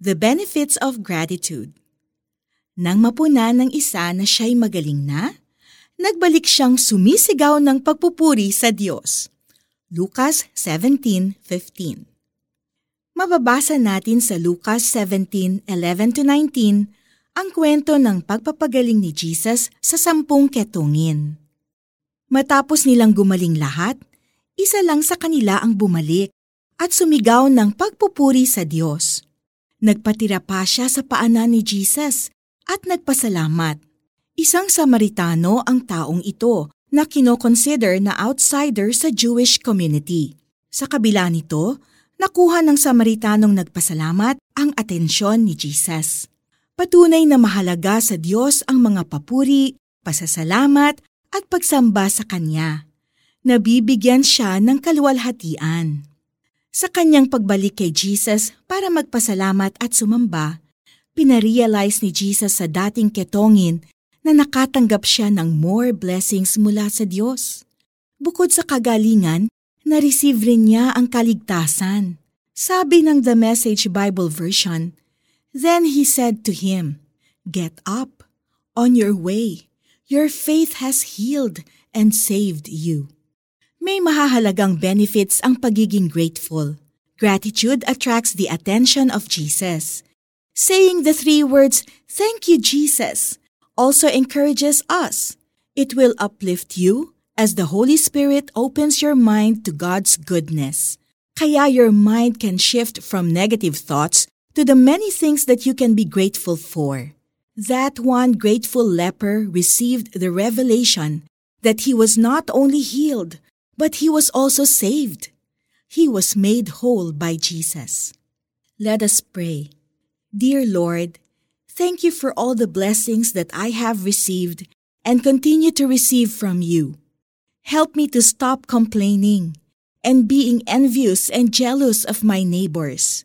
The Benefits of Gratitude. Nang mapuna ng isa na siya'y magaling na, nagbalik siyang sumisigaw ng pagpupuri sa Diyos. Lucas 17:15. Mababasa natin sa Lucas 17:11-19 ang kwento ng pagpapagaling ni Jesus sa 10 ketungin. Matapos nilang gumaling lahat, isa lang sa kanila ang bumalik at sumigaw ng pagpupuri sa Diyos. Nagpatira pa siya sa paanan ni Jesus at nagpasalamat. Isang Samaritano ang taong ito na kinoconsider na outsider sa Jewish community. Sa kabila nito, nakuha ng Samaritanong nagpasalamat ang atensyon ni Jesus. Patunay na mahalaga sa Diyos ang mga papuri, pasasalamat at pagsamba sa Kanya. Nabibigyan siya ng kaluwalhatian. Sa kanyang pagbalik kay Jesus para magpasalamat at sumamba, pinarealize ni Jesus sa dating ketongin na nakatanggap siya ng more blessings mula sa Diyos. Bukod sa kagalingan, na-receive rin niya ang kaligtasan. Sabi ng The Message Bible Version, "Then he said to him, 'Get up, on your way, your faith has healed and saved you.'" May mahahalagang benefits ang pagiging grateful. Gratitude attracts the attention of Jesus. Saying the three words, "Thank you, Jesus," also encourages us. It will uplift you as the Holy Spirit opens your mind to God's goodness. Kaya your mind can shift from negative thoughts to the many things that you can be grateful for. That one grateful leper received the revelation that he was not only healed, but he was also saved. He was made whole by Jesus. Let us pray. Dear Lord, thank you for all the blessings that I have received and continue to receive from you. Help me to stop complaining and being envious and jealous of my neighbors.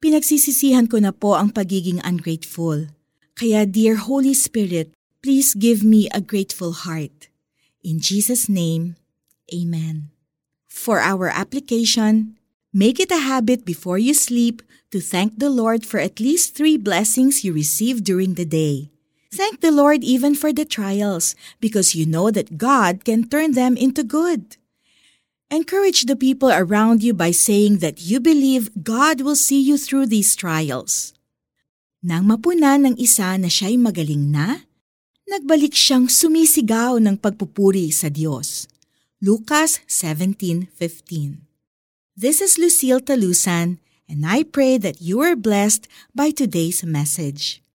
Pinagsisisihan ko na po ang pagiging ungrateful. Kaya dear Holy Spirit, please give me a grateful heart. In Jesus' name, amen. For our application, make it a habit before you sleep to thank the Lord for at least 3 blessings you receive during the day. Thank the Lord even for the trials, because you know that God can turn them into good. Encourage the people around you by saying that you believe God will see you through these trials. Nang mapuna ng isa na siya'y magaling na, nagbalik siyang sumisigaw ng pagpupuri sa Diyos. Lucas 17:15. This is Lucille Talusan, and I pray that you are blessed by today's message.